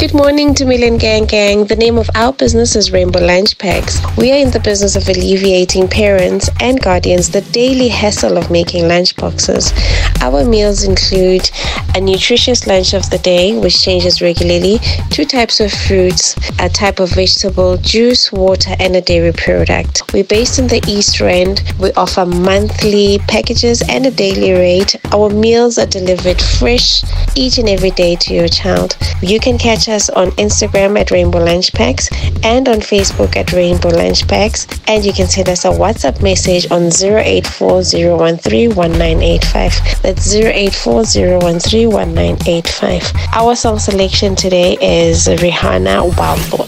Good morning to Million Gang Gang. The name of our business is Rainbow Lunch Packs. We are in the business of alleviating parents and guardians the daily hassle of making lunch boxes. Our meals include a nutritious lunch of the day, which changes regularly, 2 types of fruits, a type of vegetable, juice, water, and a dairy product. We're based in the East Rand. We offer monthly packages and a daily rate. Our meals are delivered fresh each and every day to your child. You can catch us on Instagram at Rainbow Lunch Packs and on Facebook at Rainbow Lunch Packs, and you can send us a WhatsApp message on 0840131985. That's 0840131985. Our song selection today is Rihanna, Wild Thoughts.